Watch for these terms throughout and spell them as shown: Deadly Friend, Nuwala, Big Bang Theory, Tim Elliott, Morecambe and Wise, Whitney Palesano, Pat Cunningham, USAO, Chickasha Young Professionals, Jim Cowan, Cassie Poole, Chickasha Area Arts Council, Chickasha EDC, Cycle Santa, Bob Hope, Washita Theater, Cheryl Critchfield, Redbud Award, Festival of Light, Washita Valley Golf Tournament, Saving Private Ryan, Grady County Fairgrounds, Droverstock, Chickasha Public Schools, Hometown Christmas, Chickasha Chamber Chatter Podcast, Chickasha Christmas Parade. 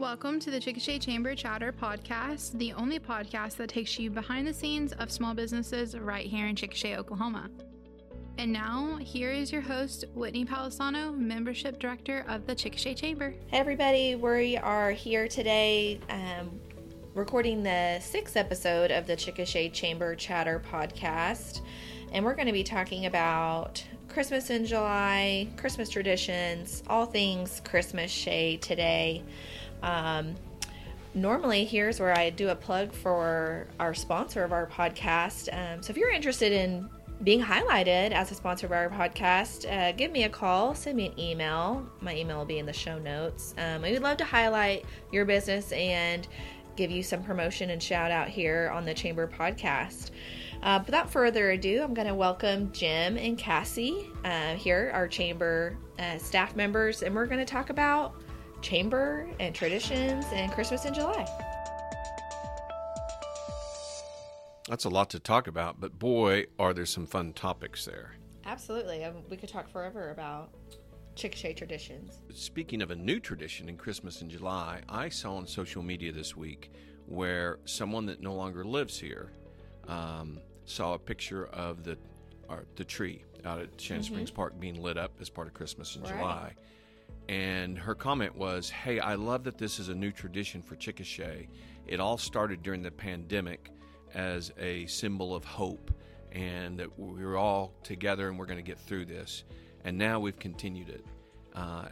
Welcome to the Chickasha Chamber Chatter Podcast, the only podcast that takes you behind the scenes of small businesses right here in Chickasha, Oklahoma. And now, here is your host, Whitney Palesano, Membership Director of the Chickasha Chamber. Hey everybody, we are here today recording the 6th episode of the Chickasha Chamber Chatter Podcast, and we're going to be talking about Christmas in July, Christmas traditions, all things Christmas-shay today. Normally, here's where I do a plug for our sponsor of our podcast. So if you're interested in being highlighted as a sponsor of our podcast, give me a call, send me an email. My email will be in the show notes. We would love to highlight your business and give you some promotion and shout out here on the Chamber Podcast. Without further ado, I'm going to welcome Jim and Cassie here, our Chamber staff members, and we're going to talk about Chamber and traditions and Christmas in July. That's a lot to talk about, but boy, are there some fun topics there. Absolutely. We could talk forever about Chickasha traditions. Speaking of a new tradition in Christmas in July, I saw on social media this week where someone that no longer lives here saw a picture of the tree out at Shannon Springs Park being lit up as part of Christmas in July. And her comment was, hey, I love that this is a new tradition for Chickasha. It all started during the pandemic as a symbol of hope and that we're all together and we're going to get through this. And now we've continued it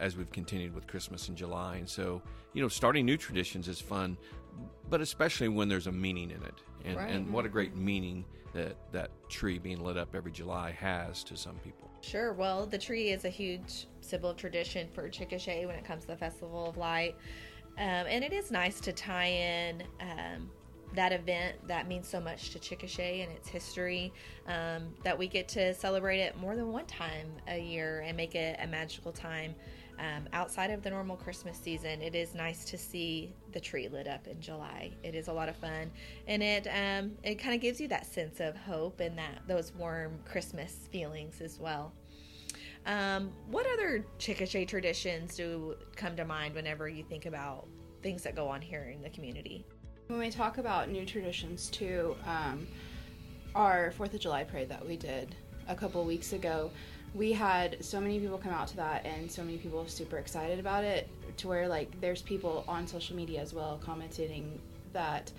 as we've continued with Christmas in July. And so, you know, starting new traditions is fun, but especially when there's a meaning in it. And, and what a great meaning that tree being lit up every July has to some people. Sure. Well, the tree is a huge symbol of tradition for Chickasha when it comes to the Festival of Light. And it is nice to tie in that event that means so much to Chickasha and its history, that we get to celebrate it more than one time a year and make it a magical time outside of the normal Christmas season. It is nice to see the tree lit up in July. It is a lot of fun, and it kind of gives you that sense of hope and those warm Christmas feelings as well. What other Chickasha traditions do come to mind whenever you think about things that go on here in the community? When we talk about new traditions too, our 4th of July parade that we did a couple weeks ago, we had so many people come out to that and so many people super excited about it, to where like there's people on social media as well commenting that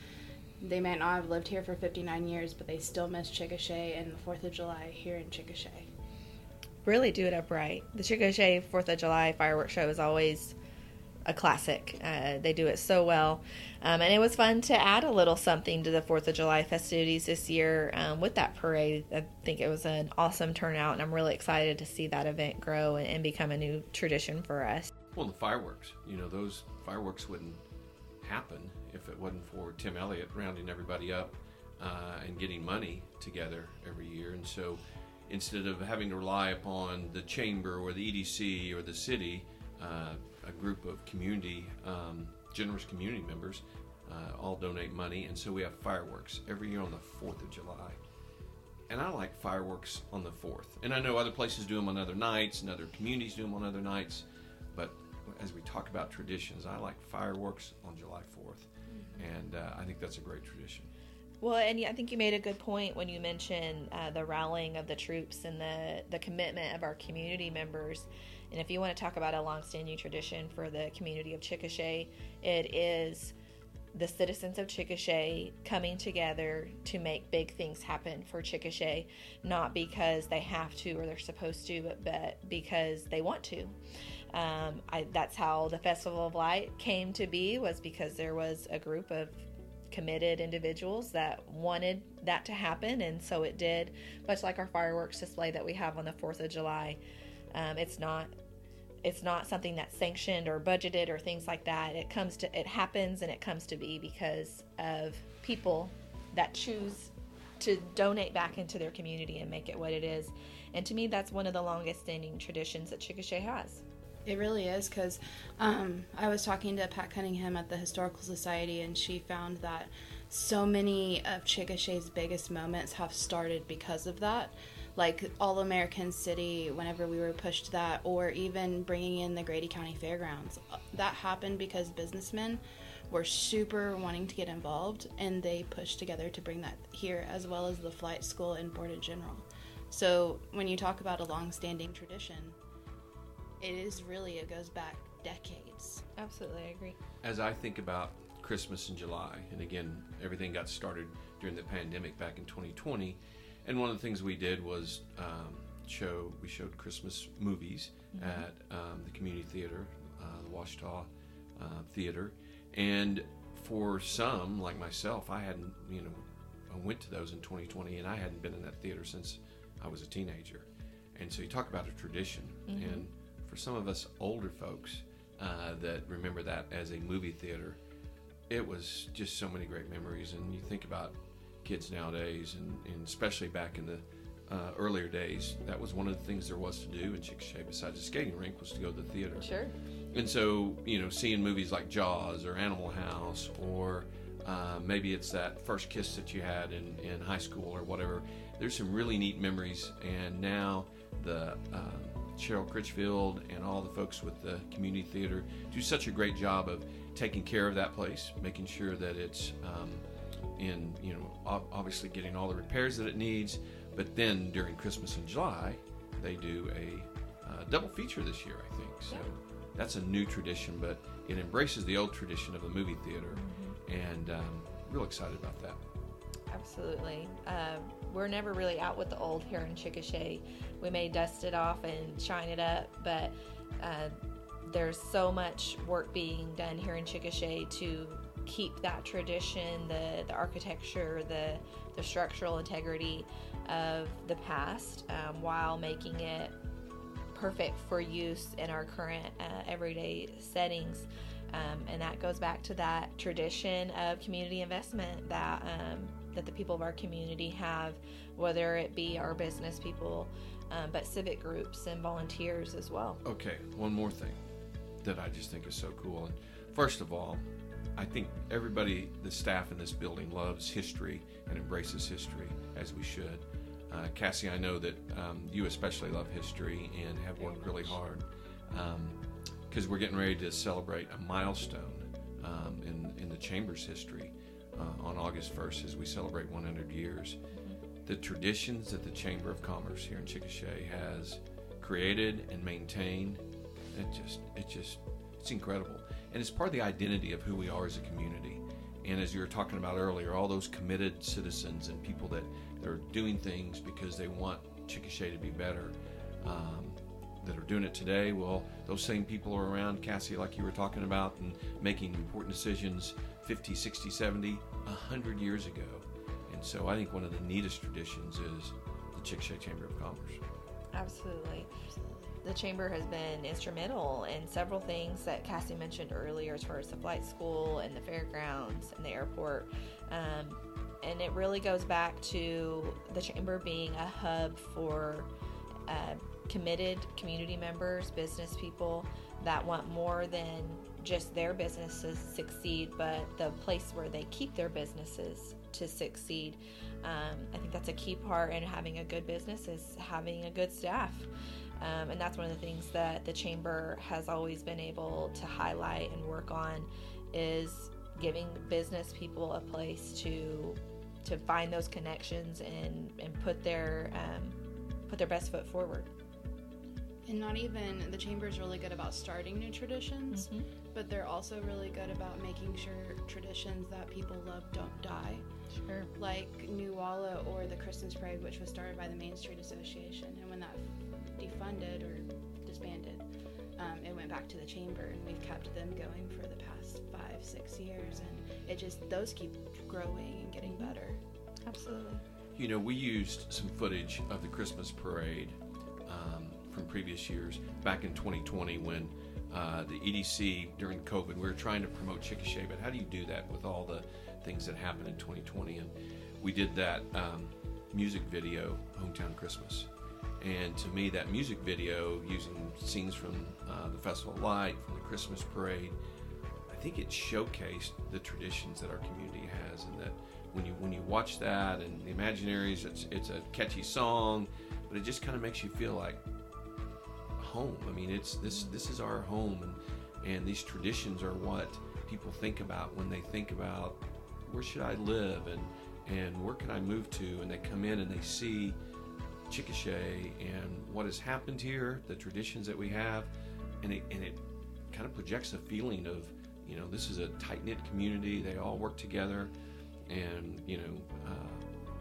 they might not have lived here for 59 years, but they still miss Chickasha and the 4th of July here in Chickasha. Really do it up right. The Chickasha 4th of July fireworks show is always a classic. They do it so well, and it was fun to add a little something to the 4th of July festivities this year with that parade. I think it was an awesome turnout, and I'm really excited to see that event grow and become a new tradition for us. Well, the fireworks, you know, those fireworks wouldn't happen if it wasn't for Tim Elliott rounding everybody up and getting money together every year. And so instead of having to rely upon the chamber or the EDC or the city, a group of community, generous community members all donate money, and so we have fireworks every year on the 4th of July. And I like fireworks on the 4th. And I know other places do them on other nights, and other communities do them on other nights, but as we talk about traditions, I like fireworks on July 4th, and I think that's a great tradition. Well, and I think you made a good point when you mentioned the rallying of the troops and the commitment of our community members. And if you want to talk about a longstanding tradition for the community of Chickasha, it is the citizens of Chickasha coming together to make big things happen for Chickasha, not because they have to or they're supposed to, but because they want to. That's how the Festival of Light came to be, was because there was a group of committed individuals that wanted that to happen, and so it did, much like our fireworks display that we have on the 4th of July. It's not something that's sanctioned or budgeted or things like that. It happens, and it comes to be because of people that choose to donate back into their community and make it what it is. And to me, that's one of the longest standing traditions that Chickasha has. It really is, because I was talking to Pat Cunningham at the Historical Society, and she found that so many of Chickasha's biggest moments have started because of that. like All-American City whenever we were pushed to that, or even bringing in the Grady County Fairgrounds. That happened because businessmen were super wanting to get involved, and they pushed together to bring that here, as well as the flight school and board in general. So when you talk about a long-standing tradition, it is really, it goes back decades. Absolutely, I agree. As I think about Christmas in July, and again, everything got started during the pandemic back in 2020, and one of the things we did was we showed Christmas movies mm-hmm. at the community theater, the Washita theater, and for some, like myself, I went to those in 2020, and I hadn't been in that theater since I was a teenager. And so you talk about a tradition, mm-hmm. and for some of us older folks that remember that as a movie theater, it was just so many great memories. And you think about kids nowadays, and especially back in the earlier days, that was one of the things there was to do in Chickasha besides the skating rink was to go to the theater. Sure. And so, seeing movies like Jaws or Animal House, or maybe it's that first kiss that you had in high school or whatever. There's some really neat memories, and now the Cheryl Critchfield and all the folks with the community theater do such a great job of taking care of that place, making sure that it's obviously getting all the repairs that it needs. But then during Christmas in July, they do a double feature this year, I think. So that's a new tradition, but it embraces the old tradition of the movie theater, and real excited about that. Absolutely. We're never really out with the old here in Chickasha. We may dust it off and shine it up, but there's so much work being done here in Chickasha to keep that tradition, the architecture, the structural integrity of the past, while making it perfect for use in our current everyday settings. And that goes back to that tradition of community investment that the people of our community have, whether it be our business people, but civic groups and volunteers as well. Okay, one more thing that I just think is so cool. And first of all, I think everybody, the staff in this building, loves history and embraces history, as we should. Cassie, I know that you especially love history and have worked really hard, because we're getting ready to celebrate a milestone in the Chamber's history on August 1st as we celebrate 100 years. The traditions that the Chamber of Commerce here in Chickasha has created and maintained, it's incredible. And it's part of the identity of who we are as a community. And as you were talking about earlier, all those committed citizens and people that are doing things because they want Chickasha to be better, that are doing it today, well, those same people are around, Cassie, like you were talking about, and making important decisions 50, 60, 70, 100 years ago. And so I think one of the neatest traditions is the Chickasha Chamber of Commerce. Absolutely. The Chamber has been instrumental in several things that Cassie mentioned earlier, as far as the flight school and the fairgrounds and the airport. And it really goes back to the Chamber being a hub for committed community members, business people that want more than just their businesses succeed, but the place where they keep their businesses to succeed. I think that's a key part in having a good business, is having a good staff. And that's one of the things that the Chamber has always been able to highlight and work on, is giving business people a place to find those connections and put their best foot forward. And not even, the Chamber's really good about starting new traditions, mm-hmm. but they're also really good about making sure traditions that people love don't die. Sure. Like Nuwala or the Christmas Parade, which was started by the Main Street Association. And when that defunded or disbanded, it went back to the Chamber, and we've kept them going for the past 5-6 years. And it just, those keep growing and getting better. Absolutely. We used some footage of the Christmas Parade from previous years back in 2020 when the EDC, during COVID, we were trying to promote Chickasha, but how do you do that with all the things that happened in 2020? And we did that music video, Hometown Christmas, and to me that music video, using scenes from the Festival of Light, from the Christmas Parade, I think it showcased the traditions that our community has. And that when you watch that and the Imaginaries, it's a catchy song. but it just kind of makes you feel like home. I mean, it's this is our home, and these traditions are what people think about when they think about where should I live and where can I move to, and they come in and they see Chickasha and what has happened here, the traditions that we have, and it kind of projects a feeling of, you know, this is a tight-knit community, they all work together, and, you know,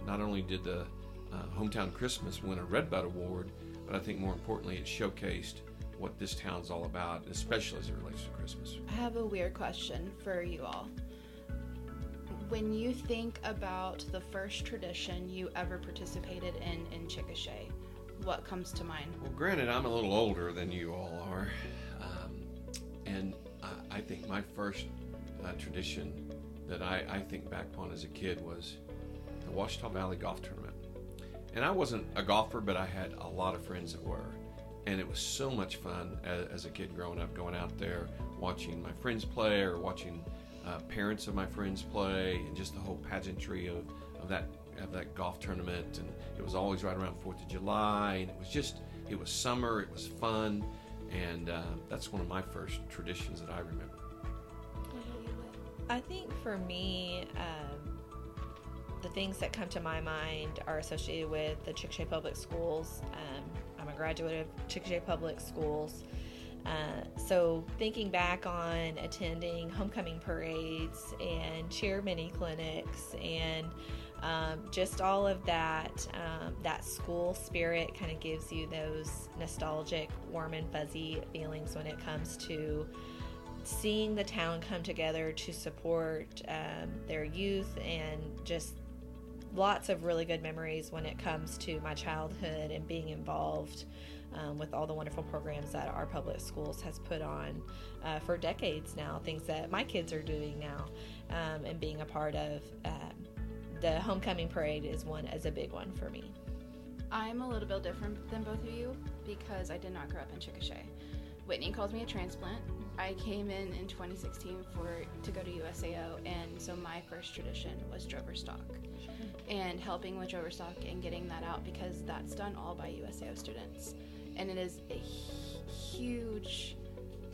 not only did the Hometown Christmas win a Redbud Award, but I think more importantly it showcased what this town's all about, especially as it relates to Christmas. I have a weird question for you all. When you think about the first tradition you ever participated in Chickasha, what comes to mind? Well, granted, I'm a little older than you all are, and I think my first tradition that I think back upon as a kid was the Washita Valley Golf Tournament. And I wasn't a golfer, but I had a lot of friends that were. And it was so much fun as a kid growing up, going out there, watching my friends play or watching parents of my friends play, and just the whole pageantry of that golf tournament. And it was always right around 4th of July, and it was summer, it was fun, and that's one of my first traditions that I remember. I think for me, the things that come to my mind are associated with the Chickasha Public Schools. I'm a graduate of Chickasha Public Schools. So thinking back on attending homecoming parades and cheer mini clinics and just all of that, that school spirit kind of gives you those nostalgic, warm and fuzzy feelings when it comes to seeing the town come together to support their youth, and just lots of really good memories when it comes to my childhood and being involved with all the wonderful programs that our public schools has put on for decades now, things that my kids are doing now and being a part of. The homecoming parade is a big one for me. I'm a little bit different than both of you because I did not grow up in Chickasha. Whitney calls me a transplant. I came in 2016 to go to USAO, and so my first tradition was Droverstock. Sure. And helping with Droverstock and getting that out, because that's done all by USAO students. And it is a huge,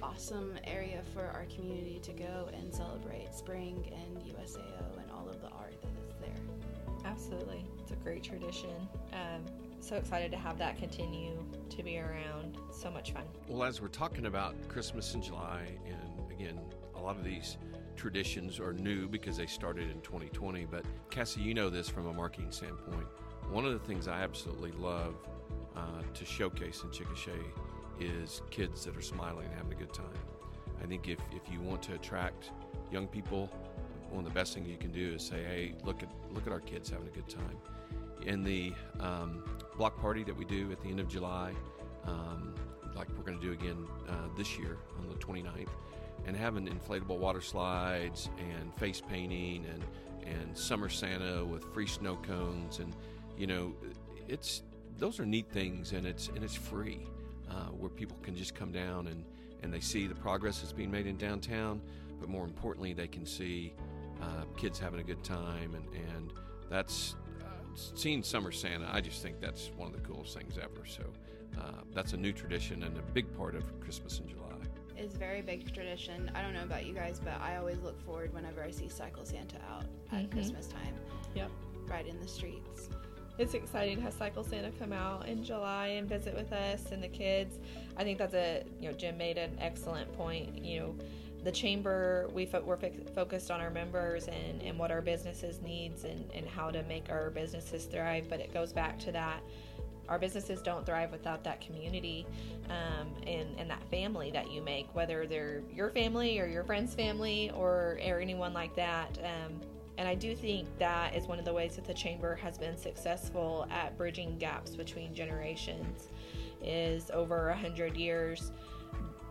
awesome area for our community to go and celebrate spring and USAO and all of the art that is there. Absolutely. It's a great tradition. So excited to have that continue to be around. So much fun. Well, as we're talking about Christmas in July, and again, a lot of these traditions are new because they started in 2020, but Cassie, you know this from a marketing standpoint. One of the things I absolutely love to showcase in Chickasha is kids that are smiling and having a good time. I think if you want to attract young people, one of the best things you can do is say, hey, look at our kids having a good time. In the block party that we do at the end of July, like we're going to do again this year on the 29th, and having inflatable water slides and face painting and summer Santa with free snow cones, and you know, it's those are neat things, and it's free, where people can just come down and they see the progress that's being made in downtown, but more importantly, they can see kids having a good time, and that's. Seeing Summer Santa, I just think that's one of the coolest things ever. So that's a new tradition and a big part of Christmas in July. It's a very big tradition. I don't know about you guys, but I always look forward whenever I see Cycle Santa out at Christmas time. Yep. Right in the streets. It's exciting to have Cycle Santa come out in July and visit with us and the kids. I think that's Jim made an excellent point. You know, the chamber, we're focused on our members and what our businesses needs and how to make our businesses thrive, but it goes back to that our businesses don't thrive without that community and that family that you make, whether they're your family or your friend's family or anyone like that. And I do think that is one of the ways that the chamber has been successful at bridging gaps between generations is over 100 years.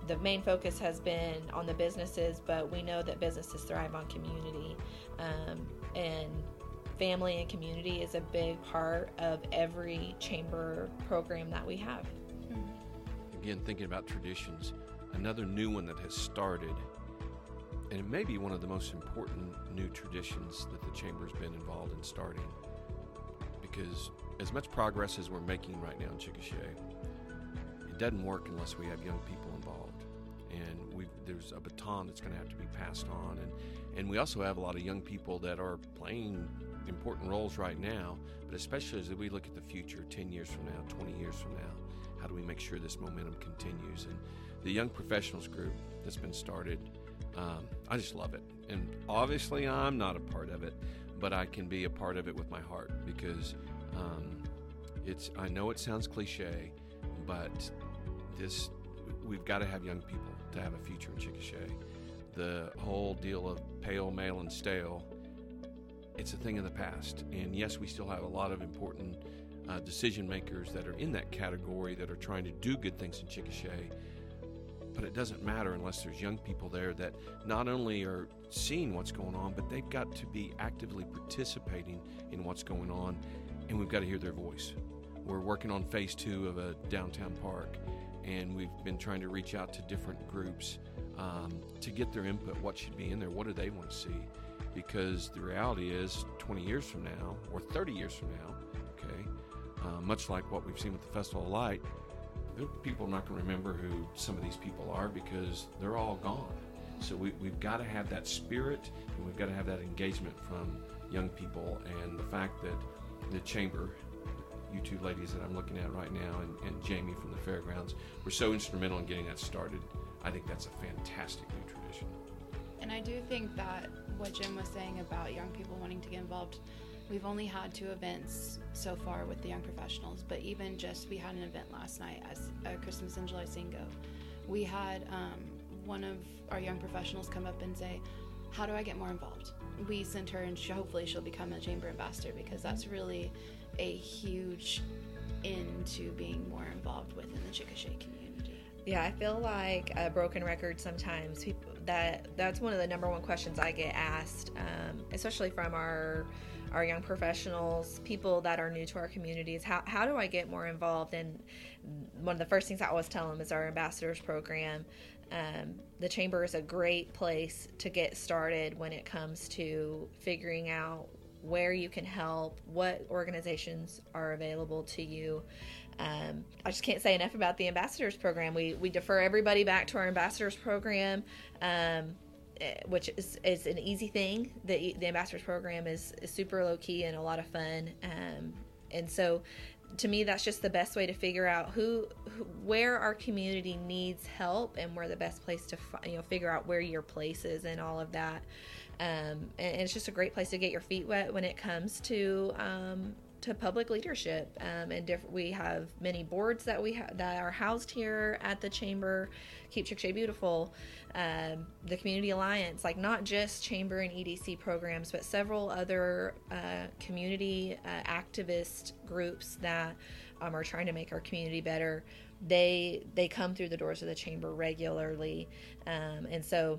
The main focus has been on the businesses, but we know that businesses thrive on community, and family and community is a big part of every chamber program that we have. Again, thinking about traditions, another new one that has started, and it may be one of the most important new traditions that the chamber's been involved in starting, because as much progress as we're making right now in Chickasha, it doesn't work unless we have young people involved. And there's a baton that's going to have to be passed on. And we also have a lot of young people that are playing important roles right now, but especially as we look at the future, 10 years from now, 20 years from now, how do we make sure this momentum continues? And the Young Professionals group that's been started, I just love it. And obviously I'm not a part of it, but I can be a part of it with my heart because I know it sounds cliche, but we've got to have young people to have a future in Chickasha. The whole deal of pale, male, and stale, it's a thing of the past. And yes, we still have a lot of important decision makers that are in that category that are trying to do good things in Chickasha, but it doesn't matter unless there's young people there that not only are seeing what's going on, but they've got to be actively participating in what's going on, and we've got to hear their voice. We're working on phase 2 of a downtown park, and we've been trying to reach out to different groups to get their input. What should be in there? What do they want to see? Because the reality is 20 years from now or 30 years from now, much like what we've seen with the Festival of Light, people are not going to remember who some of these people are because they're all gone. So we've got to have that spirit, and we've got to have that engagement from young people. And the fact that the Chamber, you two ladies that I'm looking at right now, and Jamie from the Fairgrounds, were so instrumental in getting that started. I think that's a fantastic new tradition. And I do think that what Jim was saying about young people wanting to get involved, we've only had 2 events so far with the Young Professionals, but even just we had an event last night as a Christmas in July Cinco. We had one of our young professionals come up and say, how do I get more involved? We sent her, and hopefully she'll become a Chamber ambassador, because that's really a huge end to being more involved within the Chickasha community. Yeah, I feel like a broken record sometimes. That's one of the number one questions I get asked, especially from our young professionals, people that are new to our communities. How do I get more involved? And one of the first things I always tell them is our ambassadors program. The Chamber is a great place to get started when it comes to figuring out where you can help, what organizations are available to you. I just can't say enough about the ambassadors program. We defer everybody back to our ambassadors program, which is an easy thing. The ambassadors program is super low key and a lot of fun. And so to me, that's just the best way to figure out where our community needs help, and where the best place to figure out where your place is and all of that. And it's just a great place to get your feet wet when it comes to public leadership. We have many boards that are housed here at the Chamber. Keep Chickasha Beautiful, the Community Alliance, like not just Chamber and EDC programs, but several other community activist groups that are trying to make our community better. They come through the doors of the Chamber regularly, and so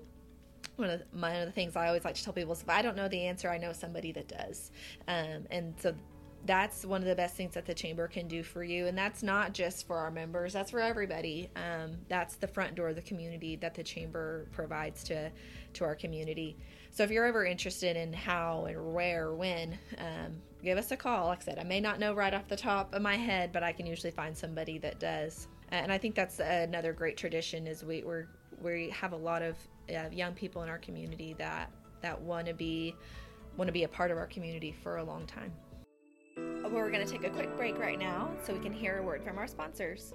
one of the things I always like to tell people is, if I don't know the answer, I know somebody that does, and so. That's one of the best things that the Chamber can do for you. And that's not just for our members, that's for everybody. That's the front door of the community that the Chamber provides to our community. So if you're ever interested in how and where or when, give us a call. Like I said, I may not know right off the top of my head, but I can usually find somebody that does. And I think that's another great tradition, is we have a lot of young people in our community that want to be a part of our community for a long time. We're going to take a quick break right now so we can hear a word from our sponsors.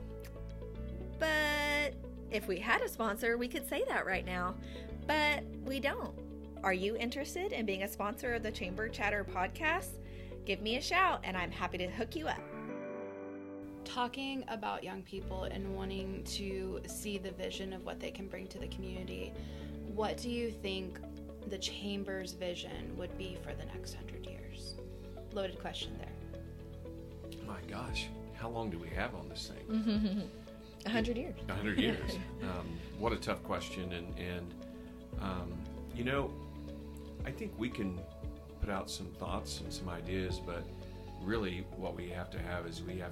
But if we had a sponsor, we could say that right now. But we don't. Are you interested in being a sponsor of the Chamber Chatter podcast? Give me a shout and I'm happy to hook you up. Talking about young people and wanting to see the vision of what they can bring to the community, what do you think the Chamber's vision would be for the next 100 years? Loaded question there. My gosh, how long do we have on this thing? 100 years. 100 years. What a tough question. And I think we can put out some thoughts and some ideas, but really what we have to have is a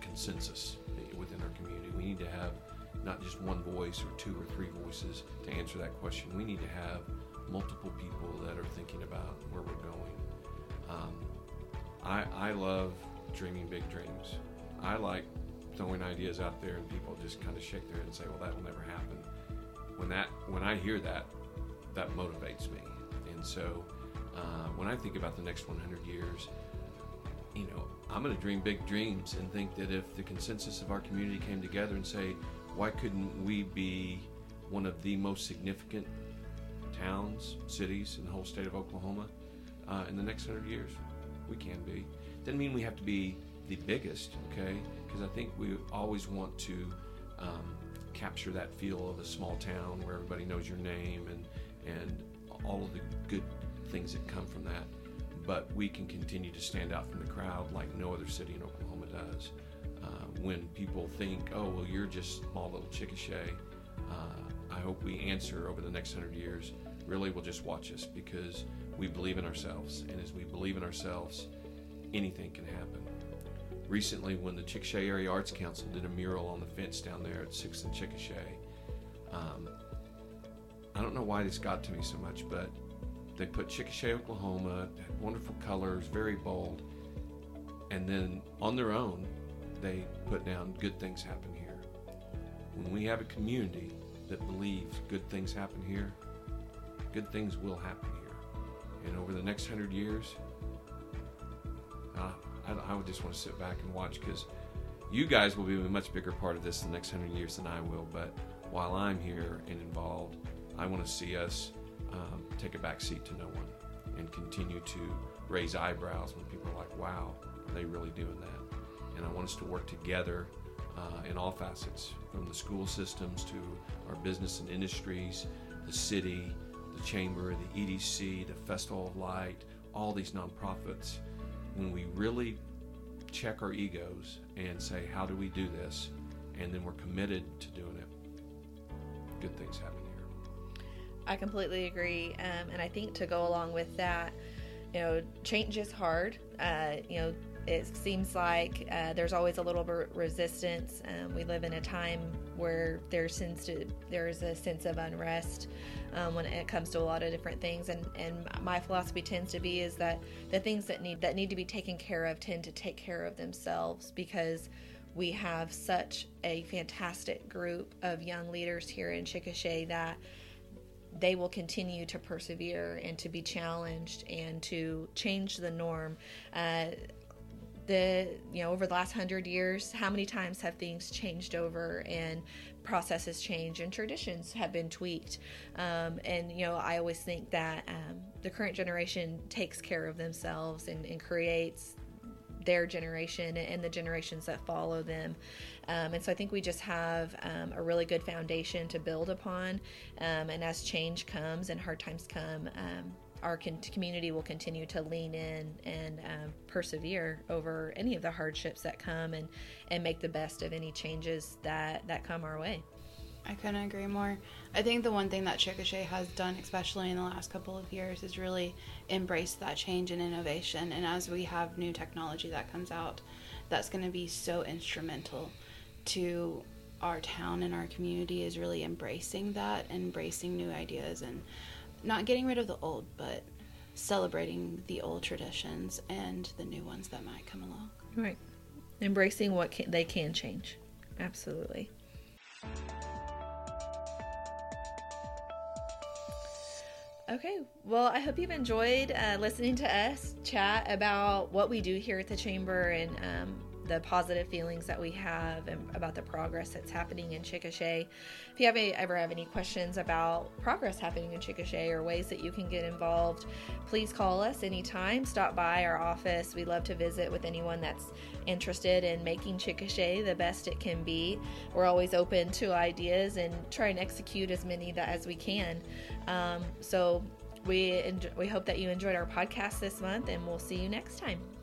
consensus within our community. We need to have not just one voice or 2 or 3 voices to answer that question. We need to have multiple people that are thinking about where we're going. I love dreaming big dreams. I like throwing ideas out there and people just kind of shake their head and say, well, that'll never happen. When I hear that, that motivates me. And so when I think about the next 100 years, you know, I'm going to dream big dreams and think that if the consensus of our community came together and say, why couldn't we be one of the most significant towns, cities in the whole state of Oklahoma in the next 100 years? We can be. Doesn't mean we have to be the biggest, okay? Because I think we always want to capture that feel of a small town where everybody knows your name and all of the good things that come from that. But we can continue to stand out from the crowd like no other city in Oklahoma does. When people think, oh, well, you're just small little Chickasha, I hope we answer over the next 100 years, really, will just watch us, because we believe in ourselves. And as we believe in ourselves, anything can happen. Recently, when the Chickasha Area Arts Council did a mural on the fence down there at 6th and Chickasha, I don't know why this got to me so much, but they put Chickasha, Oklahoma, had wonderful colors, very bold, and then on their own, they put down good things happen here. When we have a community that believes good things happen here, good things will happen here. And over the next 100 years, I would just want to sit back and watch, because you guys will be a much bigger part of this in the next 100 years than I will. But while I'm here and involved, I want to see us take a back seat to no one and continue to raise eyebrows when people are like, wow, are they really doing that? And I want us to work together in all facets, from the school systems to our business and industries, the city, the chamber, the EDC, the Festival of Light, all these nonprofits. When we really check our egos and say, how do we do this? And then we're committed to doing it, good things happen here. I completely agree. And I think to go along with that, you know, change is hard. It seems like there's always a little bit of resistance. We live in a time where there's a sense of unrest when it comes to a lot of different things. And my philosophy tends to be is that the things that need to be taken care of tend to take care of themselves, because we have such a fantastic group of young leaders here in Chickasha that they will continue to persevere and to be challenged and to change the norm. Over the last 100 years, how many times have things changed over and processes change and traditions have been tweaked? I always think that the current generation takes care of themselves and creates their generation and the generations that follow them. And so I think we just have a really good foundation to build upon. And as change comes and hard times come, our community will continue to lean in and persevere over any of the hardships that come and make the best of any changes that come our way. I couldn't agree more. I think the one thing that Chickasha has done, especially in the last couple of years, is really embrace that change and innovation. And as we have new technology that comes out, that's going to be so instrumental to our town and our community, is really embracing that, embracing new ideas, and not getting rid of the old, but celebrating the old traditions and the new ones that might come along. Right. Embracing what they can change. Absolutely. Okay, well, I hope you've enjoyed listening to us chat about what we do here at the Chamber and the positive feelings that we have and about the progress that's happening in Chickasha. If you ever have any questions about progress happening in Chickasha or ways that you can get involved, please call us anytime. Stop by our office. We love to visit with anyone that's interested in making Chickasha the best it can be. We're always open to ideas and try and execute as many as we can. So we hope that you enjoyed our podcast this month, and we'll see you next time.